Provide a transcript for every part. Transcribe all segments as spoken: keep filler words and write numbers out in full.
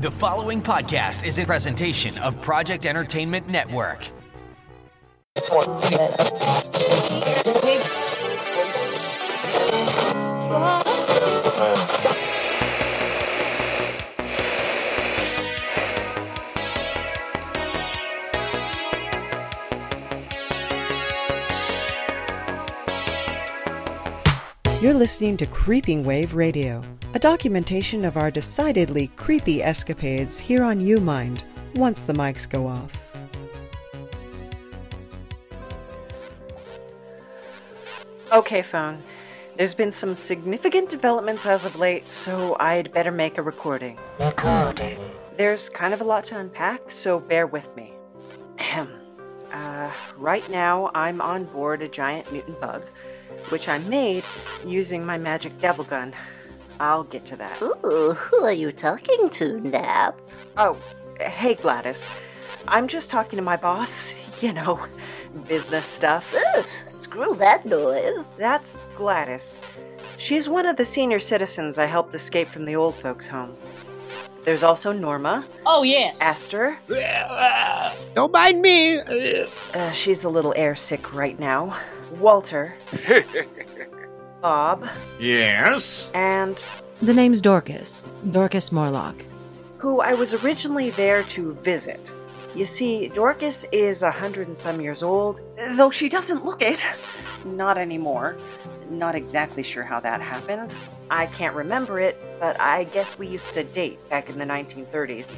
The following podcast is a presentation of Project Entertainment Network. You're listening to Creeping Wave Radio, a documentation of our decidedly creepy escapades here on U Mind, once the mics go off. Okay, phone. There's been some significant developments as of late, so I'd better make a recording. Recording. There's kind of a lot to unpack, so bear with me. Ahem. Uh, right now, I'm on board a giant mutant bug, which I made using my magic devil gun. I'll get to that. Ooh, who are you talking to, Nap? Oh, hey, Gladys. I'm just talking to my boss. You know, business stuff. Ugh, screw that noise. That's Gladys. She's one of the senior citizens I helped escape from the old folks' home. There's also Norma. Oh, yes. Aster. Don't mind me. Uh, she's a little airsick right now. Walter. Bob. Yes? And... The name's Dorcas. Dorcas Morlock. Who I was originally there to visit. You see, Dorcas is a hundred and some years old, though she doesn't look it. Not anymore. Not exactly sure how that happened. I can't remember it, but I guess we used to date back in the nineteen thirties.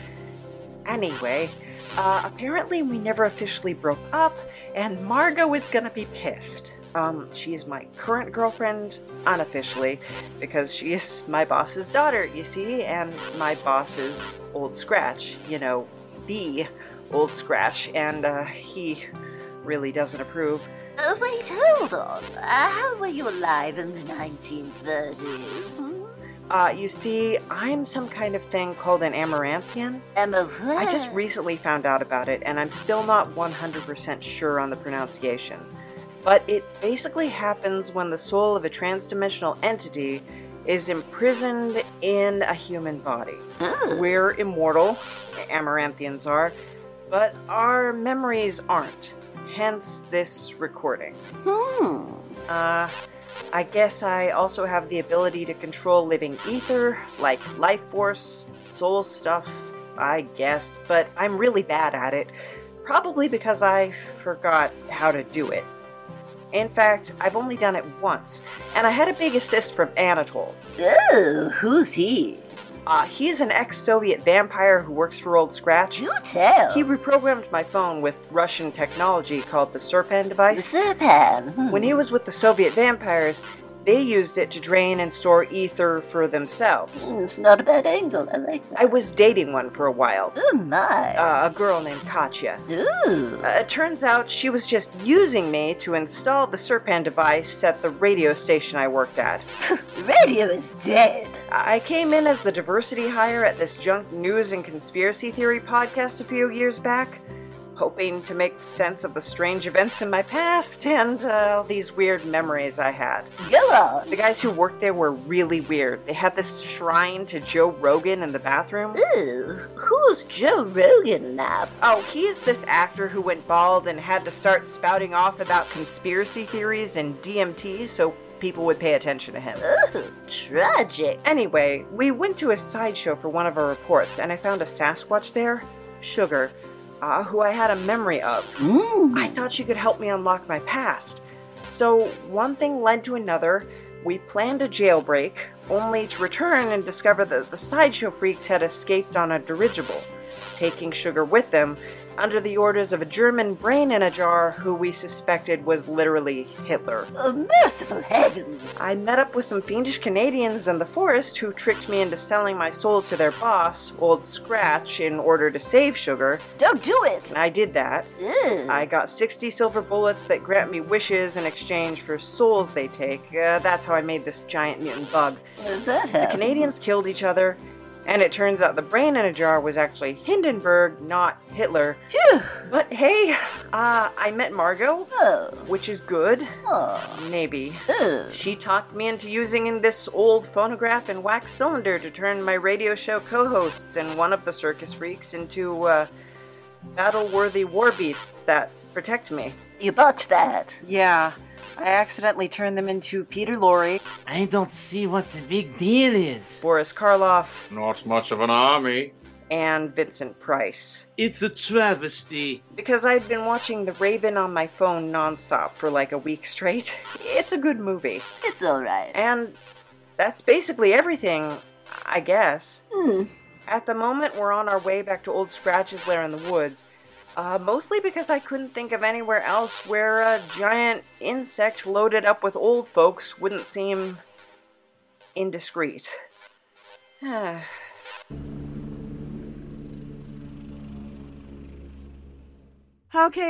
Anyway, uh, apparently we never officially broke up, and Margot is gonna be pissed. Um, she's my current girlfriend, unofficially, because she's my boss's daughter, you see, and my boss's Old Scratch, you know, the Old Scratch, and, uh, he really doesn't approve. Uh, wait, hold on. Uh, how were you alive in the nineteen thirties? Hmm? Uh, you see, I'm some kind of thing called an Amaranthian. Amar- I just recently found out about it, and I'm still not one hundred percent sure on the pronunciation. But it basically happens when the soul of a transdimensional entity is imprisoned in a human body. Mm. We're immortal, Amaranthians are, but our memories aren't. Hence this recording. Hmm. Uh, I guess I also have the ability to control living ether, like life force, soul stuff, I guess, but I'm really bad at it. Probably because I forgot how to do it. In fact, I've only done it once, and I had a big assist from Anatole. Oh, who's he? Uh, he's an ex-Soviet vampire who works for Old Scratch. You tell. He reprogrammed my phone with Russian technology called the Serpan device. The Serpan. Hmm. When he was with the Soviet vampires, they used it to drain and store ether for themselves. Mm, it's not a bad angle, I like that. I was dating one for a while. Oh, my. Uh, a girl named Katya. Ooh. Uh, it turns out she was just using me to install the Serpan device at the radio station I worked at. The radio is dead. I came in as the diversity hire at this junk news and conspiracy theory podcast a few years back, hoping to make sense of the strange events in my past and uh, these weird memories I had. Go on. The guys who worked there were really weird. They had this shrine to Joe Rogan in the bathroom. Ooh, who's Joe Rogan now? Oh, he's this actor who went bald and had to start spouting off about conspiracy theories and D M T so people would pay attention to him. Ooh, tragic. Anyway, we went to a sideshow for one of our reports and I found a Sasquatch there. Sugar. Uh, who I had a memory of. Ooh. I thought she could help me unlock my past. So one thing led to another. We planned a jailbreak, only to return and discover that the sideshow freaks had escaped on a dirigible, taking Sugar with them under the orders of a German brain in a jar who we suspected was literally Hitler. Oh, merciful heavens! I met up with some fiendish Canadians in the forest who tricked me into selling my soul to their boss, Old Scratch, in order to save Sugar. Don't do it! I did that. Ew. I got sixty silver bullets that grant me wishes in exchange for souls they take. Uh, that's how I made this giant mutant bug. What does that happen? The Canadians killed each other. And it turns out the brain in a jar was actually Hindenburg, not Hitler. Phew. But hey, uh, I met Margot, oh. which is good. Oh. Maybe. Oh. She talked me into using this old phonograph and wax cylinder to turn my radio show co-hosts and one of the circus freaks into uh, battle-worthy war beasts that protect me. You botched that. Yeah. I accidentally turned them into Peter Lorre. I don't see what the big deal is. Boris Karloff. Not much of an army. And Vincent Price. It's a travesty. Because I'd been watching The Raven on my phone nonstop for like a week straight. It's a good movie. It's alright. And that's basically everything, I guess. Mm. At the moment, we're on our way back to Old Scratch's lair in the woods. Uh, mostly because I couldn't think of anywhere else where a giant insect loaded up with old folks wouldn't seem indiscreet. Okay,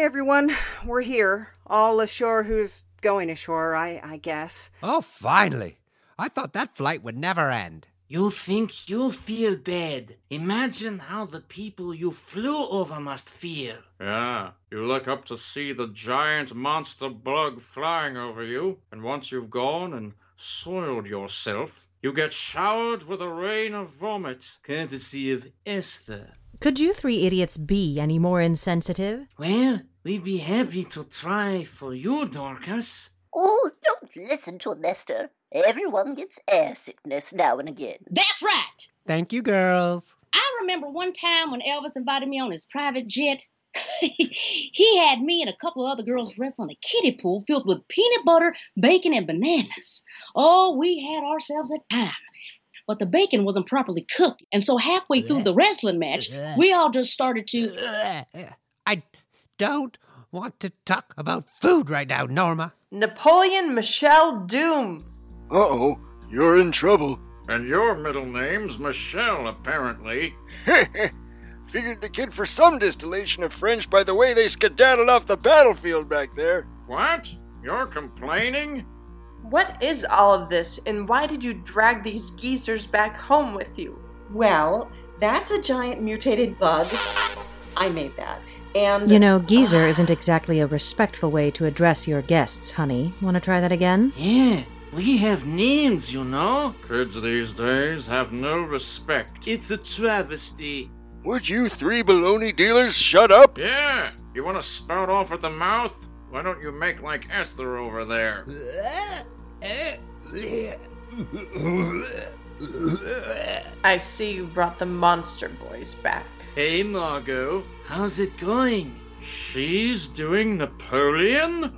everyone, we're here. All ashore who's going ashore, I, I guess. Oh, finally! I thought that flight would never end. You think you feel bad. Imagine how the people you flew over must feel. Yeah, you look up to see the giant monster bug flying over you, and once you've gone and soiled yourself, you get showered with a rain of vomit, courtesy of Esther. Could you three idiots be any more insensitive? Well, we'd be happy to try for you, Dorcas. Oh, don't listen to Esther. Everyone gets air sickness now and again. That's right. Thank you, girls. I remember one time when Elvis invited me on his private jet. He had me and a couple other girls wrestle in a kiddie pool filled with peanut butter, bacon, and bananas. Oh, we had ourselves a time. But the bacon wasn't properly cooked, and so halfway through the wrestling match, we all just started to... I don't want to talk about food right now, Norma. Napoleon Michelle Doom. Uh-oh, you're in trouble. And your middle name's Michelle, apparently. Figured the kid for some distillation of French by the way they skedaddled off the battlefield back there. What? You're complaining? What is all of this, and why did you drag these geezers back home with you? Well, that's a giant mutated bug. I made that. And you know, geezer isn't exactly a respectful way to address your guests, honey. Want to try that again? Yeah. We have names, you know. Kids these days have no respect. It's a travesty. Would you three baloney dealers shut up? Yeah. You want to spout off at the mouth? Why don't you make like Esther over there? I see you brought the monster boys back. Hey, Margot. How's it going? She's doing Napoleon?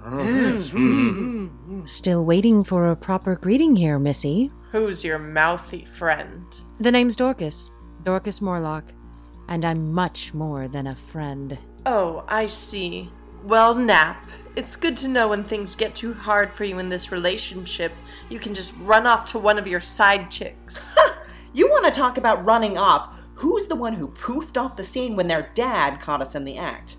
Still waiting for a proper greeting here, Missy. Who's your mouthy friend? The name's Dorcas. Dorcas Morlock. And I'm much more than a friend. Oh, I see. Well, Nap, it's good to know when things get too hard for you in this relationship, you can just run off to one of your side chicks. You want to talk about running off? Who's the one who poofed off the scene when their dad caught us in the act?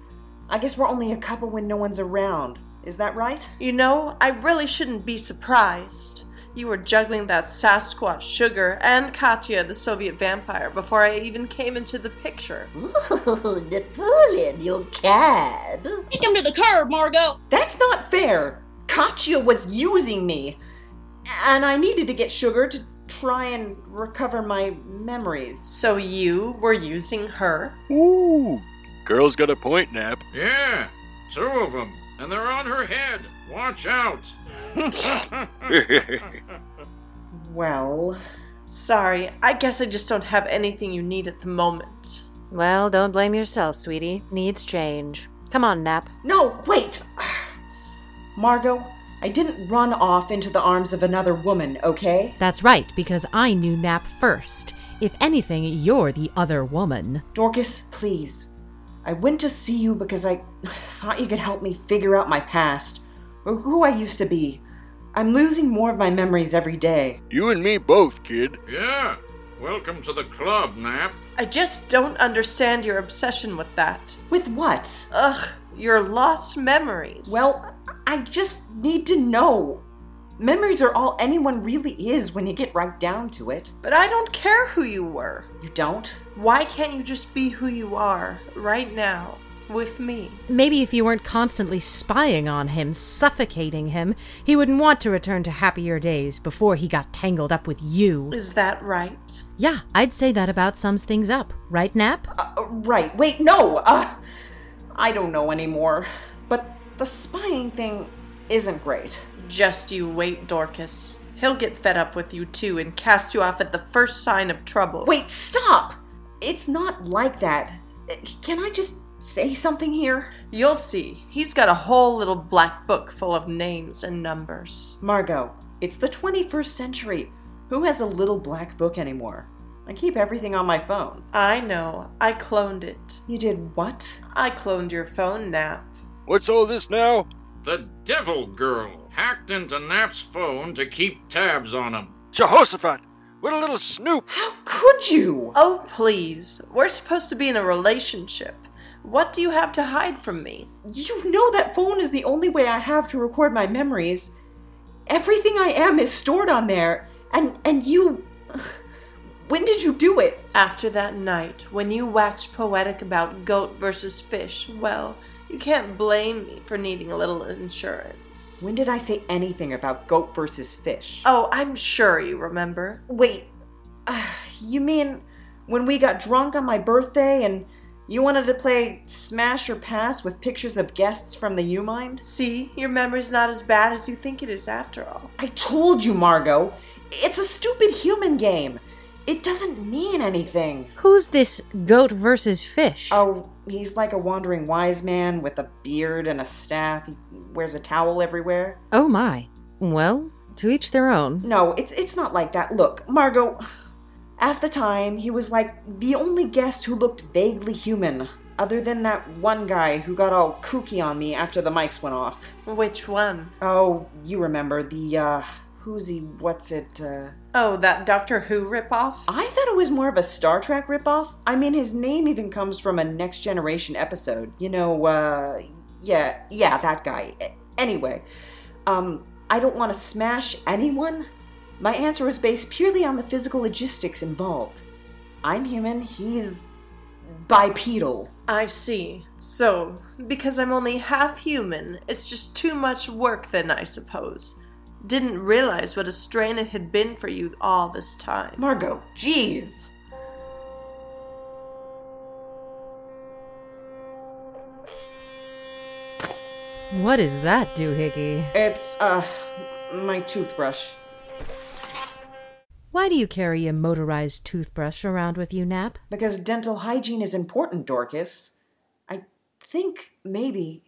I guess we're only a couple when no one's around. Is that right? You know, I really shouldn't be surprised. You were juggling that Sasquatch Sugar and Katya the Soviet vampire before I even came into the picture. Ooh, Napoleon, you cad. Take him to the curb, Margot. That's not fair. Katya was using me. And I needed to get Sugar to try and recover my memories. So you were using her? Ooh. Girl's got a point, Nap. Yeah, two of them, and they're on her head. Watch out. Well, sorry, I guess I just don't have anything you need at the moment. Well, don't blame yourself, sweetie. Needs change. Come on, Nap. No, wait! Margot, I didn't run off into the arms of another woman, okay? That's right, because I knew Nap first. If anything, you're the other woman. Dorcas, please. I went to see you because I thought you could help me figure out my past, or who I used to be. I'm losing more of my memories every day. You and me both, kid. Yeah. Welcome to the club, Nap. I just don't understand your obsession with that. With what? Ugh, your lost memories. Well, I just need to know. Memories are all anyone really is when you get right down to it. But I don't care who you were. You don't? Why can't you just be who you are right now? With me. Maybe if you weren't constantly spying on him, suffocating him, he wouldn't want to return to happier days before he got tangled up with you. Is that right? Yeah, I'd say that about sums things up. Right, Nap? Uh, right. Wait, no! Uh, I don't know anymore. But the spying thing isn't great. Just you wait, Dorcas. He'll get fed up with you too and cast you off at the first sign of trouble. Wait, stop! It's not like that. Can I just... say something here? You'll see. He's got a whole little black book full of names and numbers. Margot, it's the twenty-first century. Who has a little black book anymore? I keep everything on my phone. I know. I cloned it. You did what? I cloned your phone, Nap. What's all this now? The devil girl hacked into Nap's phone to keep tabs on him. Jehoshaphat! What a little snoop! How could you? Oh, please. We're supposed to be in a relationship. What do you have to hide from me? You know that phone is the only way I have to record my memories. Everything I am is stored on there. And and you... When did you do it? After that night, when you waxed poetic about goat versus fish, well, you can't blame me for needing a little insurance. When did I say anything about goat versus fish? Oh, I'm sure you remember. Wait, uh, you mean when we got drunk on my birthday and... you wanted to play Smash or Pass with pictures of guests from the U Mind? See, your memory's not as bad as you think it is after all. I told you, Margot. It's a stupid human game. It doesn't mean anything. Who's this goat versus fish? Oh, he's like a wandering wise man with a beard and a staff. He wears a towel everywhere. Oh my. Well, to each their own. No, it's it's not like that. Look, Margot... at the time, he was like the only guest who looked vaguely human, other than that one guy who got all kooky on me after the mics went off. Which one? Oh, you remember, the, uh, who's he, what's it, uh... oh, that Doctor Who ripoff? I thought it was more of a Star Trek ripoff. I mean, his name even comes from a Next Generation episode. You know, uh, yeah, yeah, that guy. Anyway, um, I don't want to smash anyone. My answer was based purely on the physical logistics involved. I'm human, he's bipedal. I see. So, because I'm only half human, it's just too much work then, I suppose. Didn't realize what a strain it had been for you all this time. Margot, jeez! What is that doohickey? It's, uh, my toothbrush. Why do you carry a motorized toothbrush around with you, Nap? Because dental hygiene is important, Dorcas. I think maybe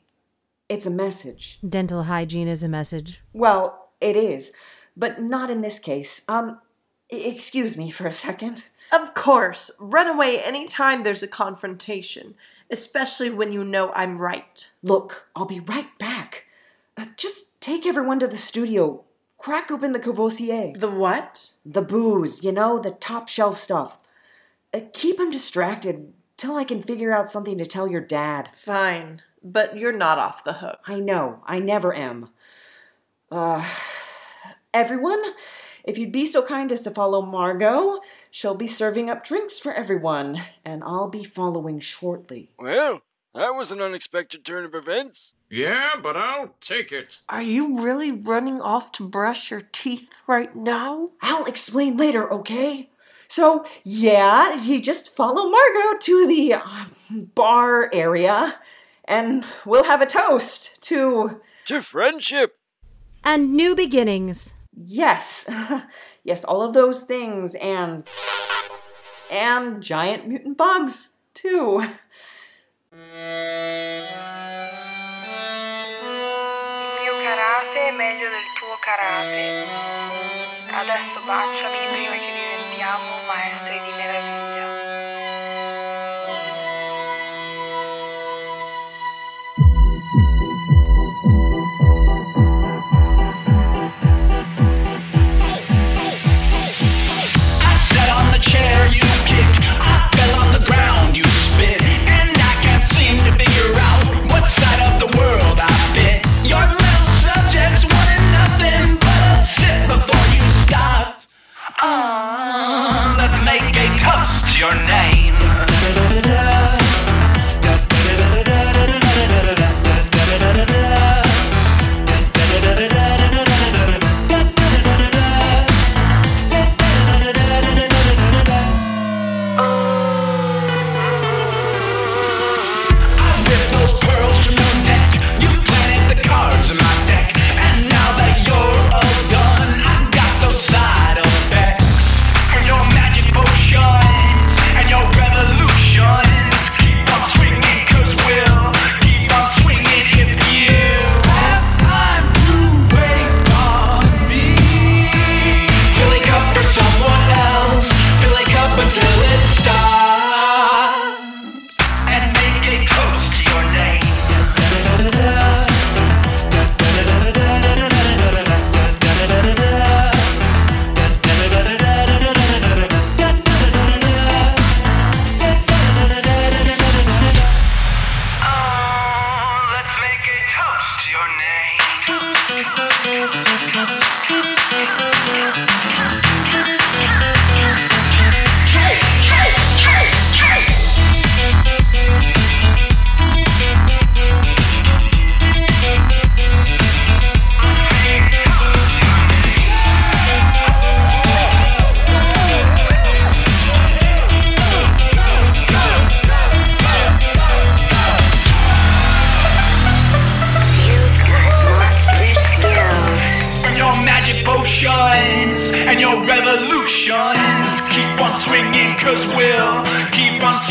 it's a message. Dental hygiene is a message? Well, it is, but not in this case. Um, excuse me for a second. Of course. Run away any time there's a confrontation, especially when you know I'm right. Look, I'll be right back. Uh, just take everyone to the studio. Crack open the Courvoisier. The what? The booze, you know, the top shelf stuff. Uh, keep him distracted till I can figure out something to tell your dad. Fine, but you're not off the hook. I know, I never am. Uh, everyone, if you'd be so kind as to follow Margot, she'll be serving up drinks for everyone, and I'll be following shortly. Well... that was an unexpected turn of events. Yeah, but I'll take it. Are you really running off to brush your teeth right now? I'll explain later, okay? So, yeah, you just follow Margot to the uh, bar area, and we'll have a toast to... to friendship. And new beginnings. Yes. Yes, all of those things, and... and giant mutant bugs, too. Più carate meglio del tuo karate. Adesso baciami prima che diventiamo maestri di meraviglia. I sat on the chair you kicked, I fell on the ground you spit. Seem to figure out what side of the world I've been. Your little subjects wanted nothing but a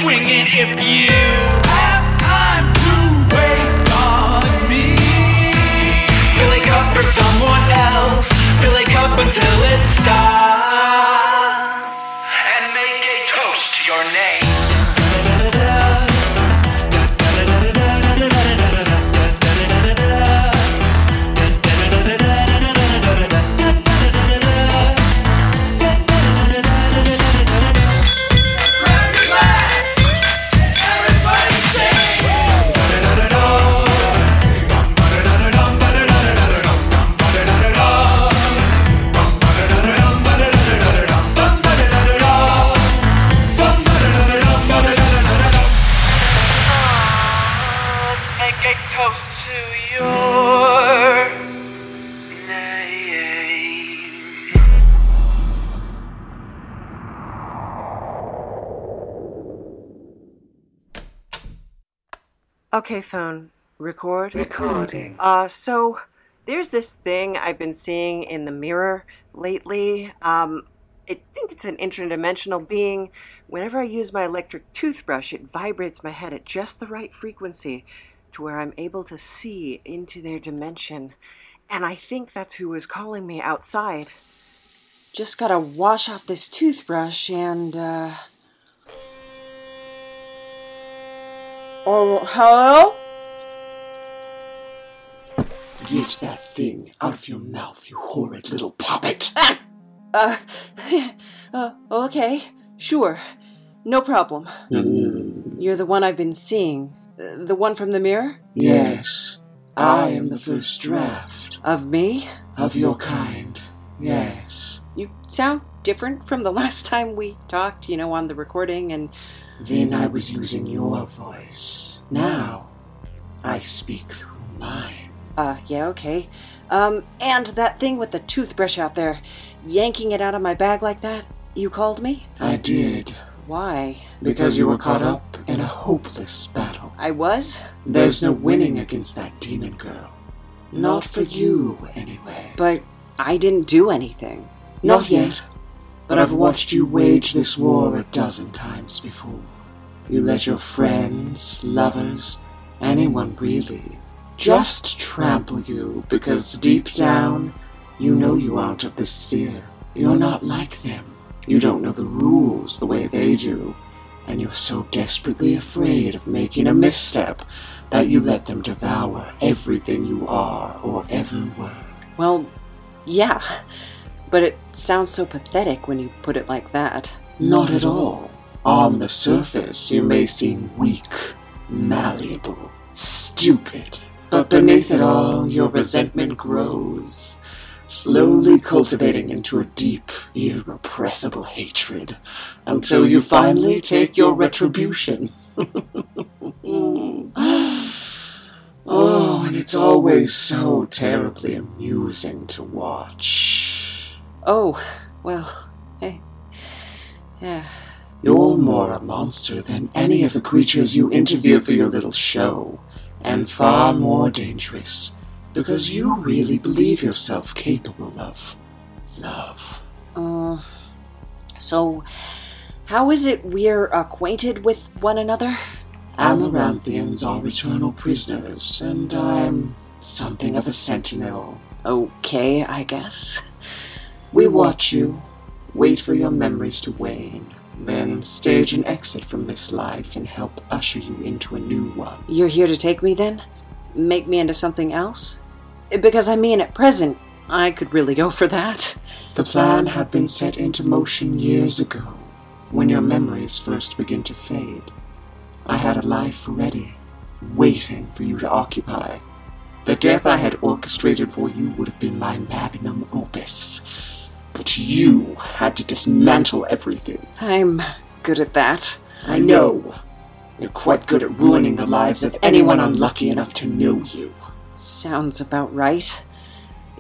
swinging if you have time to waste on me. Filling up for someone else, filling up until it stops, and make a toast to your name. Okay, phone. Record. Recording. Uh, so there's this thing I've been seeing in the mirror lately. Um, I think it's an interdimensional being. Whenever I use my electric toothbrush, it vibrates my head at just the right frequency to where I'm able to see into their dimension. And I think that's who was calling me outside. Just gotta wash off this toothbrush and, uh... Oh, hello? Get that thing out of your mouth, you horrid little puppet! Ah! Uh, uh, okay, sure. No problem. Mm. You're the one I've been seeing. The one from the mirror? Yes. I am the first draft. Of me? Of your kind, yes. You sound different from the last time we talked, you know, on the recording and... Then I was using your voice. Now, I speak through mine. Uh, yeah, okay. Um, and that thing with the toothbrush out there, yanking it out of my bag like that, you called me? I did. Why? Because you were caught up in a hopeless battle. I was? There's no winning against that demon girl. Not for you, anyway. But I didn't do anything. Not, Not yet. yet. But I've watched you wage this war a dozen times before. You let your friends, lovers, anyone really, just trample you because deep down, you know you aren't of this sphere. You're not like them. You don't know the rules the way they do, and you're so desperately afraid of making a misstep that you let them devour everything you are or ever were. Well, yeah. But it sounds so pathetic when you put it like that. Not at all. On the surface, you may seem weak, malleable, stupid. But beneath it all, your resentment grows, slowly cultivating into a deep, irrepressible hatred, until you finally take your retribution. Oh, and it's always so terribly amusing to watch. Oh, well, hey, yeah. You're more a monster than any of the creatures you interview for your little show, and far more dangerous, because you really believe yourself capable of love. Uh, so, how is it we're acquainted with one another? Amaranthians are eternal prisoners, and I'm something of a sentinel. Okay, I guess. We watch you, wait for your memories to wane, then stage an exit from this life and help usher you into a new one. You're here to take me then? Make me into something else? Because I mean, at present, I could really go for that. The plan had been set into motion years ago, when your memories first begin to fade. I had a life ready, waiting for you to occupy. The death I had orchestrated for you would have been my magnum opus. But you had to dismantle everything. I'm good at that. I know. You're quite good at ruining the lives of anyone unlucky enough to know you. Sounds about right.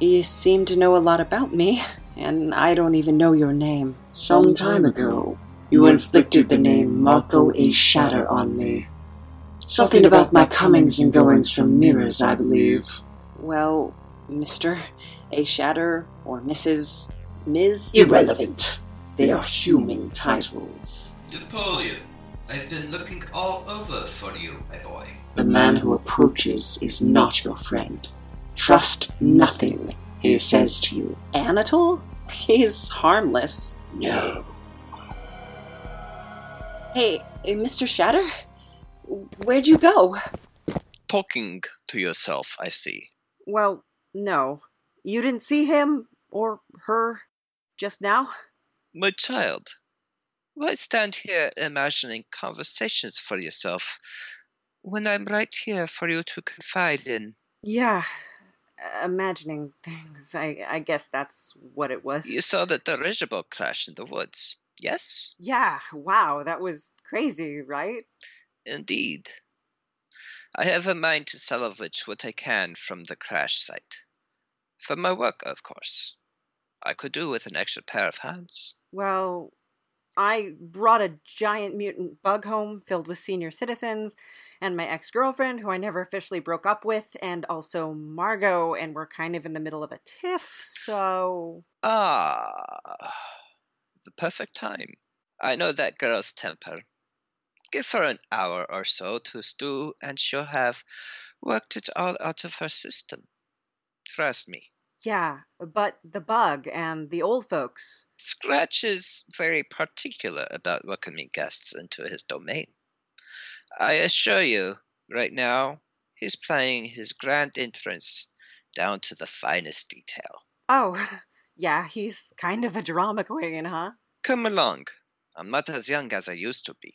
You seem to know a lot about me, and I don't even know your name. Some time ago, you inflicted the name Marco A. Shatter on me. Something about my comings and goings from mirrors, I believe. Well, Mister A. Shatter, or Missus Miz Irrelevant. They are human titles. Napoleon I've been looking all over for you, my boy. The man who approaches is not your friend. Trust nothing he says to you. Anatole? He's harmless. No. Hey, Mister Shatter? Where'd you go? Talking to yourself, I see. Well, no. You didn't see him or her just now? My child, why stand here imagining conversations for yourself when I'm right here for you to confide in? Yeah, imagining things. I, I guess that's what it was. You saw the dirigible crash in the woods, yes? Yeah, wow, that was crazy, right? Indeed. I have a mind to salvage what I can from the crash site. For my work, of course. I could do with an extra pair of hands. Well, I brought a giant mutant bug home filled with senior citizens and my ex-girlfriend, who I never officially broke up with, and also Margot, and we're kind of in the middle of a tiff, so... Ah, the perfect time. I know that girl's temper. Give her an hour or so to stew, and she'll have worked it all out of her system. Trust me. Yeah, but the bug and the old folks... Scratch is very particular about welcoming guests into his domain. I assure you, right now, he's playing his grand entrance down to the finest detail. Oh, yeah, he's kind of a drama queen, huh? Come along. I'm not as young as I used to be.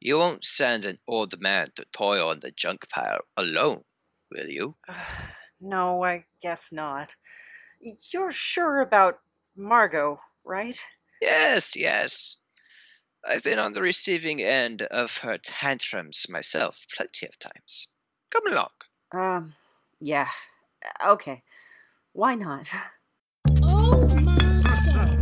You won't send an old man to toil on the junk pile alone, will you? No, I guess not. You're sure about Margot, right? Yes, yes. I've been on the receiving end of her tantrums myself plenty of times. Come along. Um, yeah. Okay. Why not? Oh, my stars.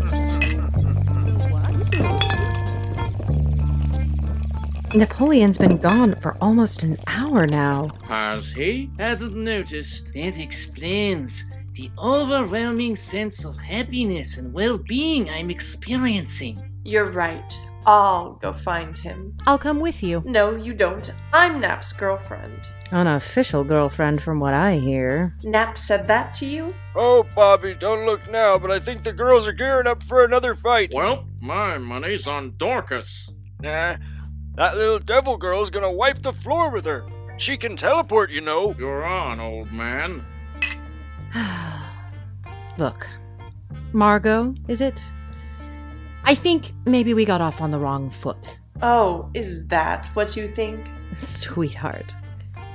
Napoleon's been gone for almost an hour now. Has he? Hadn't noticed. That explains the overwhelming sense of happiness and well-being I'm experiencing. You're right. I'll go find him. I'll come with you. No, you don't. I'm Nap's girlfriend. Unofficial girlfriend, from what I hear. Nap said that to you? Oh, Bobby, don't look now, but I think the girls are gearing up for another fight. Well, my money's on Dorcas. Nah. That little devil girl's gonna wipe the floor with her. She can teleport, you know. You're on, old man. Look, Margot, is it? I think maybe we got off on the wrong foot. Oh, is that what you think? Sweetheart,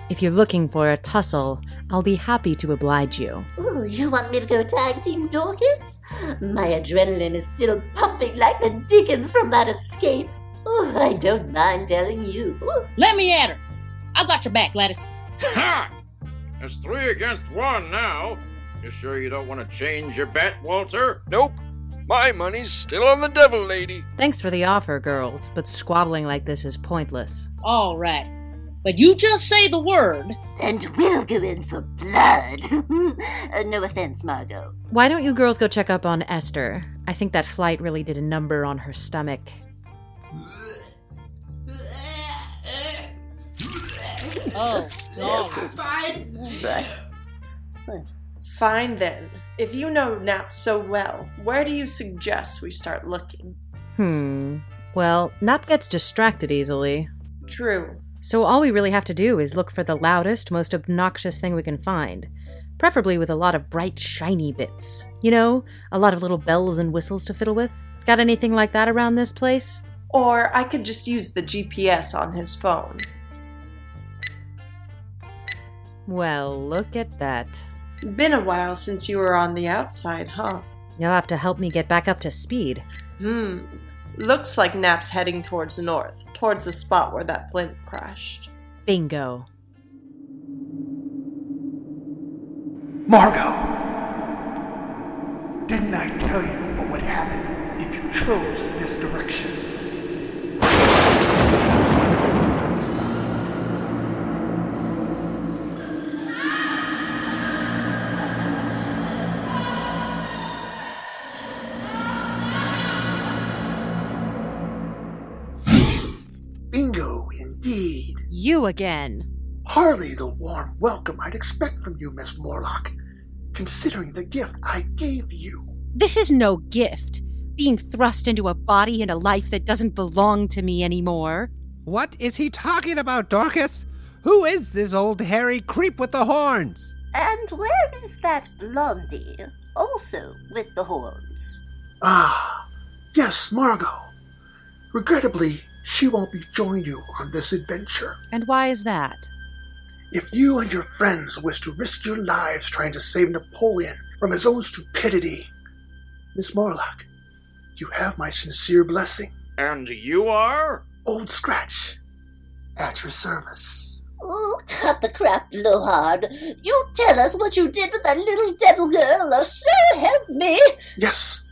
if you're looking for a tussle, I'll be happy to oblige you. Ooh, you want me to go tag team Dorcas? My adrenaline is still pumping like the dickens from that escape. Oh, I don't mind telling you. Let me at her. I've got your back, Gladys. Ha! It's three against one now. You sure you don't want to change your bet, Walter? Nope. My money's still on the devil, lady. Thanks for the offer, girls, but squabbling like this is pointless. All right. But you just say the word. And we'll go in for blood. uh, no offense, Margot. Why don't you girls go check up on Esther? I think that flight really did a number on her stomach. Oh, no. Fine. Fine then. If you know Nap so well, where do you suggest we start looking? Hmm. Well, Nap gets distracted easily. True. So all we really have to do is look for the loudest, most obnoxious thing we can find. Preferably with a lot of bright, shiny bits. You know, a lot of little bells and whistles to fiddle with. Got anything like that around this place? Or I could just use the G P S on his phone. Well, look at that. Been a while since you were on the outside, huh? You'll have to help me get back up to speed. Hmm. Looks like Nap's heading towards the north, towards the spot where that blimp crashed. Bingo. Margot! Didn't I tell you what would happen if you chose this direction? Indeed. You again. Hardly the warm welcome I'd expect from you, Miss Morlock, considering the gift I gave you. This is no gift. Being thrust into a body and a life that doesn't belong to me anymore. What is he talking about, Dorcas? Who is this old hairy creep with the horns? And where is that blondie, also with the horns? Ah, yes, Margot. Regrettably, she won't be joining you on this adventure. And why is that? If you and your friends wish to risk your lives trying to save Napoleon from his own stupidity, Miss Morlock, you have my sincere blessing. And you are? Old Scratch, at your service. Oh, cut the crap, Lohard. You tell us what you did with that little devil girl, or so help me. Yes.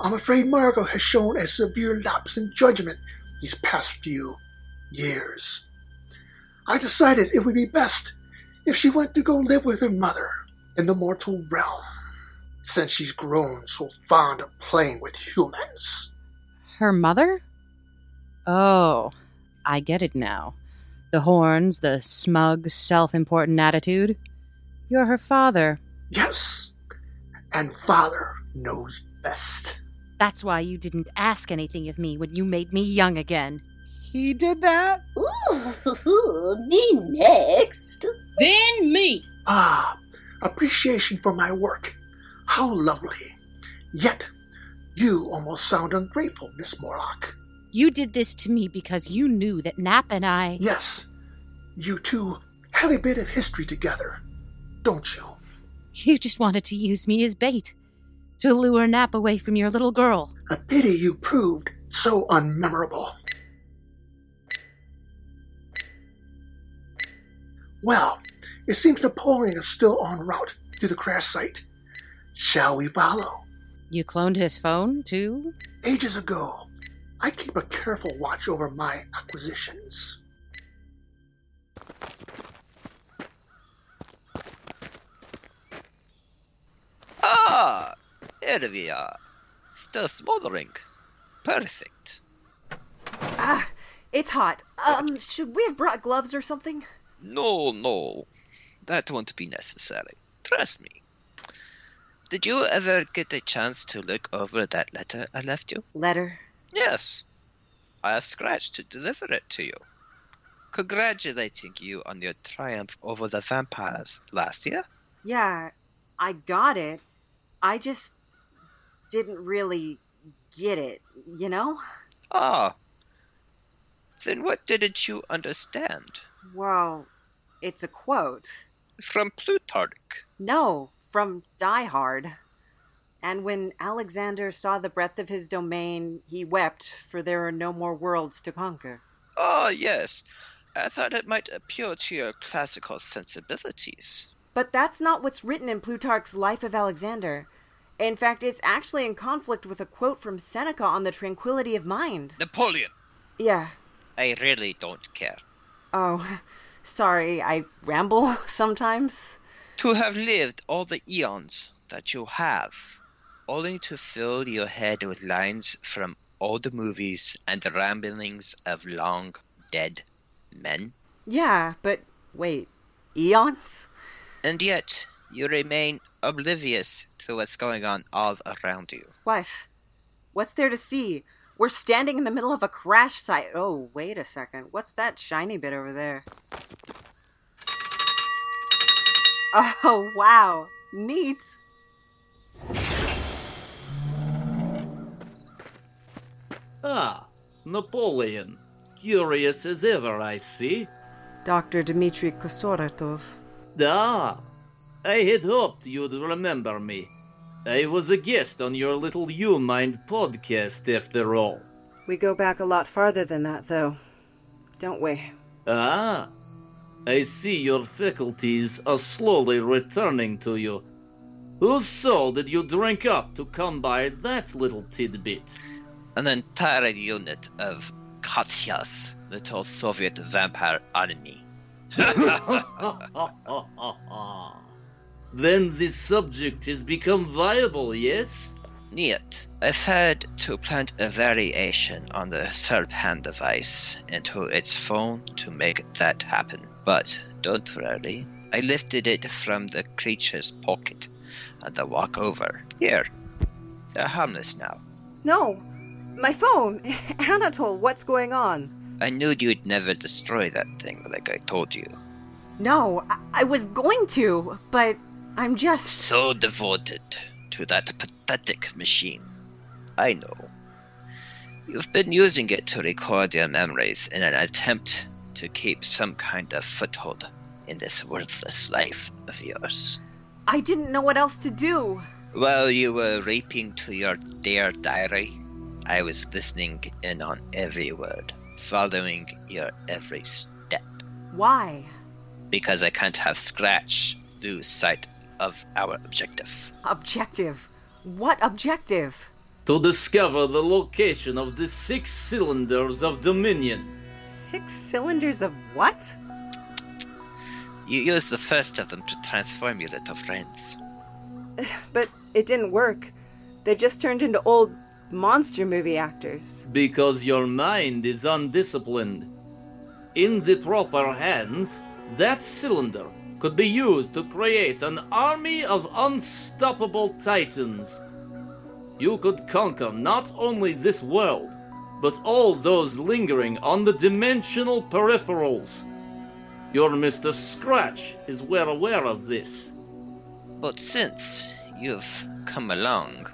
I'm afraid Margot has shown a severe lapse in judgment these past few years. I decided it would be best if she went to go live with her mother in the mortal realm, since she's grown so fond of playing with humans. Her mother? Oh, I get it now. The horns, the smug, self-important attitude. You're her father. Yes, and father knows best. That's why you didn't ask anything of me when you made me young again. He did that? Ooh, me next. Then me. Ah, appreciation for my work. How lovely. Yet, you almost sound ungrateful, Miss Morlock. You did this to me because you knew that Nap and I... Yes, you two have a bit of history together, don't you? You just wanted to use me as bait, to lure Nap away from your little girl. A pity you proved so unmemorable. Well, it seems Napoleon is still en route to the crash site. Shall we follow? You cloned his phone, too? Ages ago. I keep a careful watch over my acquisitions. Ah! Here we are. Still smoldering. Perfect. Ah, it's hot. Um, should we have brought gloves or something? No, no. That won't be necessary. Trust me. Did you ever get a chance to look over that letter I left you? Letter? Yes. I asked Scratch to deliver it to you, congratulating you on your triumph over the vampires last year. Yeah, I got it. I just didn't really get it, you know? Ah. Then what didn't you understand? Well, it's a quote. From Plutarch? No, from Die Hard. And when Alexander saw the breadth of his domain, he wept, for there are no more worlds to conquer. Oh, yes. I thought it might appeal to your classical sensibilities. But that's not what's written in Plutarch's Life of Alexander. In fact, it's actually in conflict with a quote from Seneca on the tranquility of mind. Napoleon! Yeah. I really don't care. Oh, sorry, I ramble sometimes. To have lived all the eons that you have, only to fill your head with lines from old movies and the ramblings of long-dead men? Yeah, but wait, eons? And yet, you remain oblivious to what's going on all around you. What? What's there to see? We're standing in the middle of a crash site. Oh, wait a second. What's that shiny bit over there? Oh, wow. Neat. Ah, Napoleon. Curious as ever, I see. Doctor Dmitry Kosoratov. Ah, I had hoped you'd remember me. I was a guest on your little U Mind podcast, after all. We go back a lot farther than that, though, don't we? Ah, I see your faculties are slowly returning to you. Whose soul did you drink up to come by that little tidbit? An entire unit of Katyas, little Soviet vampire army. Then this subject has become viable, yes? Neat. I've had to plant a variation on the Serpan device into its phone to make that happen. But don't worry, I lifted it from the creature's pocket on the walk over. Here, they're harmless now. No, my phone! Anatole, what's going on? I knew you'd never destroy that thing like I told you. No, I, I was going to, but I'm just... so devoted to that pathetic machine. I know. You've been using it to record your memories in an attempt to keep some kind of foothold in this worthless life of yours. I didn't know what else to do. While you were reaping to your dear diary, I was listening in on every word, following your every step. Why? Because I can't have Scratch lose sight of our objective. Objective? What objective? To discover the location of the six cylinders of Dominion. Six cylinders of what? You used the first of them to transform your little friends. But it didn't work. They just turned into old monster movie actors. Because your mind is undisciplined. In the proper hands, that cylinder could be used to create an army of unstoppable titans. You could conquer not only this world, but all those lingering on the dimensional peripherals. Your Mister Scratch is well aware of this. But since you've come along,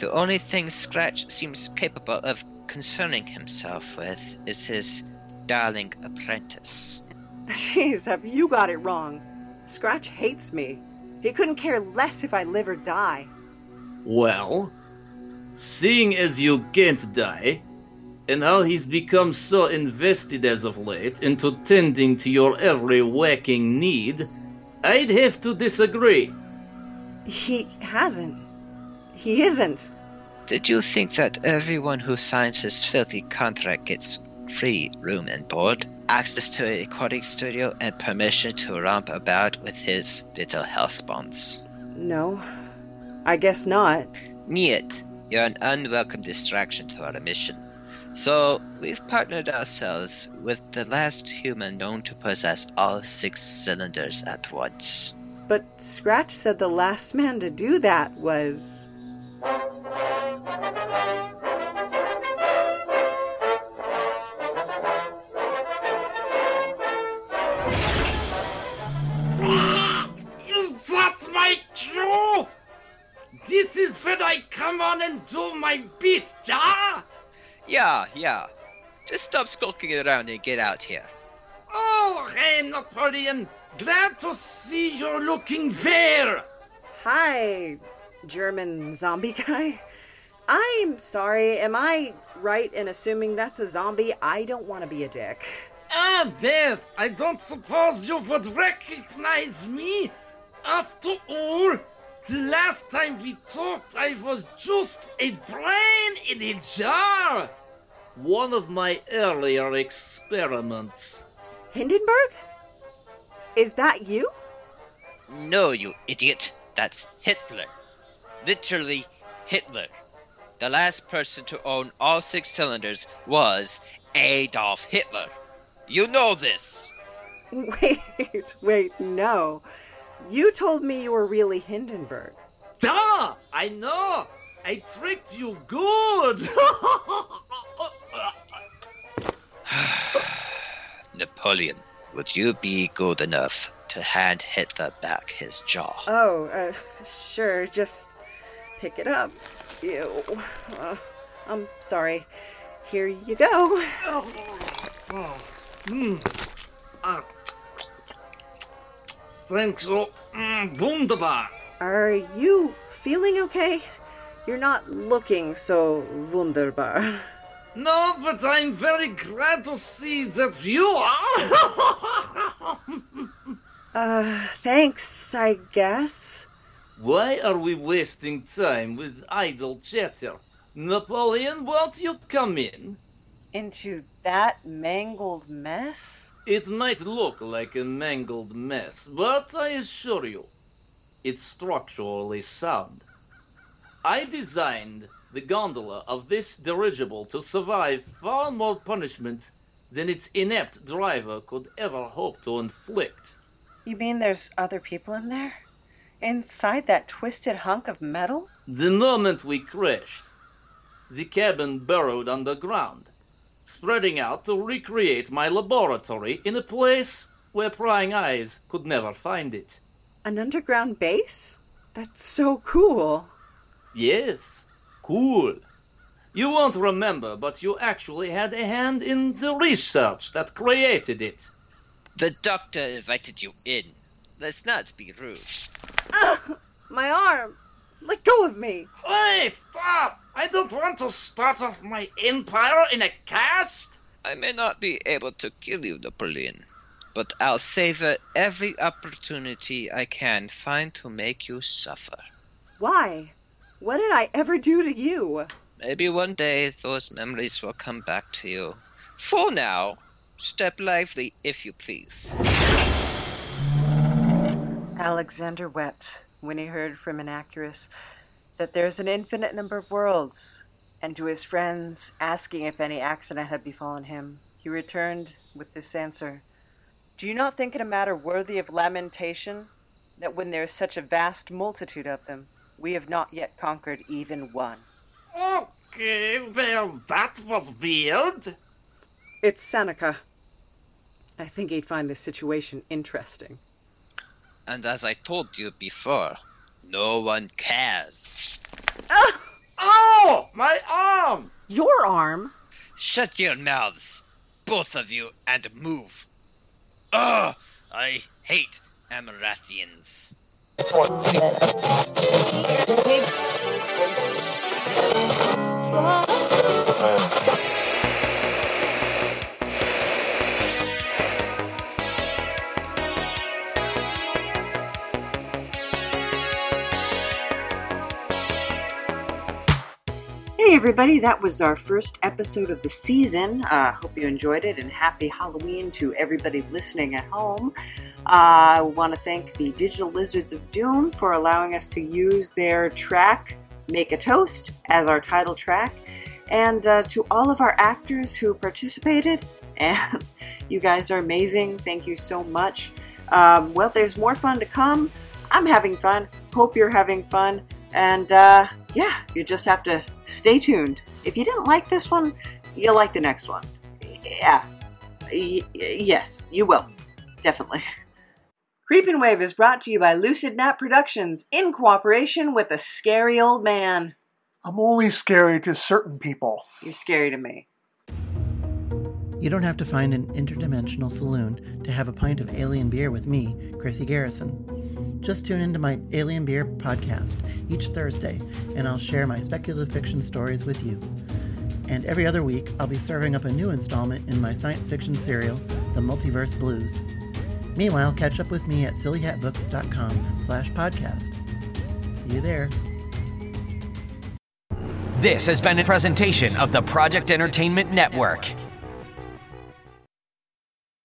the only thing Scratch seems capable of concerning himself with is his darling apprentice. Jeez, have you got it wrong. Scratch hates me. He couldn't care less if I live or die. Well, seeing as you can't die, and how he's become so invested as of late into tending to your every waking need, I'd have to disagree. He hasn't. He isn't. Did you think that everyone who signs his filthy contract gets free room and board, access to a recording studio, and permission to romp about with his little hellspawns? No, I guess not. Niet, you're an unwelcome distraction to our mission. So, we've partnered ourselves with the last human known to possess all six cylinders at once. But Scratch said the last man to do that was... That's my cue! This is when I come on and do my bit, ja? Yeah, yeah. Just stop skulking around and get out here. Oh, hey, Napoleon. Glad to see you're looking there. Hi, German zombie guy. I'm sorry, am I right in assuming that's a zombie? I don't want to be a dick. Ah, there. I don't suppose you would recognize me. After all, the last time we talked, I was just a brain in a jar. One of my earlier experiments. Hindenburg? Is that you? No, you idiot. That's Hitler. Literally Hitler. The last person to own all six cylinders was Adolf Hitler. You know this. Wait, wait, no. You told me you were really Hindenburg. Duh! I know! I tricked you good! Napoleon, would you be good enough to hand Hitler back his jaw? Oh, uh, sure. Just pick it up. Ew. Uh, I'm sorry. Here you go. Oh. Oh. Mm. Ah. Thanks, oh, mm, wunderbar. Are you feeling okay? You're not looking so wunderbar. No, but I'm very glad to see that you are. uh, thanks, I guess. Why are we wasting time with idle chatter? Napoleon, won't you come in? Into that mangled mess? It might look like a mangled mess, but I assure you, it's structurally sound. I designed the gondola of this dirigible to survive far more punishment than its inept driver could ever hope to inflict. You mean there's other people in there? Inside that twisted hunk of metal? The moment we crashed, the cabin burrowed underground, spreading out to recreate my laboratory in a place where prying eyes could never find it. An underground base? That's so cool. Yes, cool. You won't remember, but you actually had a hand in the research that created it. The doctor invited you in. Let's not be rude. Ugh, my arm! Let go of me! Hey, stop! I don't want to start off my empire in a cast! I may not be able to kill you, Napoleon, but I'll savor every opportunity I can find to make you suffer. Why? What did I ever do to you? Maybe one day those memories will come back to you. For now, step lively if you please. Alexander wept when he heard from an actress that there's an infinite number of worlds, and to his friends, asking if any accident had befallen him, he returned with this answer. Do you not think it a matter worthy of lamentation that when there is such a vast multitude of them, we have not yet conquered even one? Okay, well, that was weird. It's Seneca. I think he'd find this situation interesting. And as I told you before, no one cares. Ah! Oh, my arm! Your arm? Shut your mouths, both of you, and move. Ugh! I hate Amaranthians. Hey everybody, that was our first episode of the season. I uh, hope you enjoyed it, and happy Halloween to everybody listening at home. I uh, want to thank the Digital Lizards of Doom for allowing us to use their track, Make a Toast, as our title track, and uh, to all of our actors who participated, and you guys are amazing. Thank you so much. Um, well, there's more fun to come. I'm having fun. Hope you're having fun. And uh, yeah, you just have to stay tuned. If you didn't like this one, you'll like the next one. Yeah. Y- yes, you will. Definitely. Creeping Wave is brought to you by Lucid Nap Productions in cooperation with a scary old man. I'm only scary to certain people. You're scary to me. You don't have to find an interdimensional saloon to have a pint of Alien Beer with me, Chrissy Garrison. Just tune into my Alien Beer podcast each Thursday, and I'll share my speculative fiction stories with you. And every other week, I'll be serving up a new installment in my science fiction serial, The Multiverse Blues. Meanwhile, catch up with me at sillyhatbooks.com slash podcast. See you there. This has been a presentation of the Project Entertainment Network.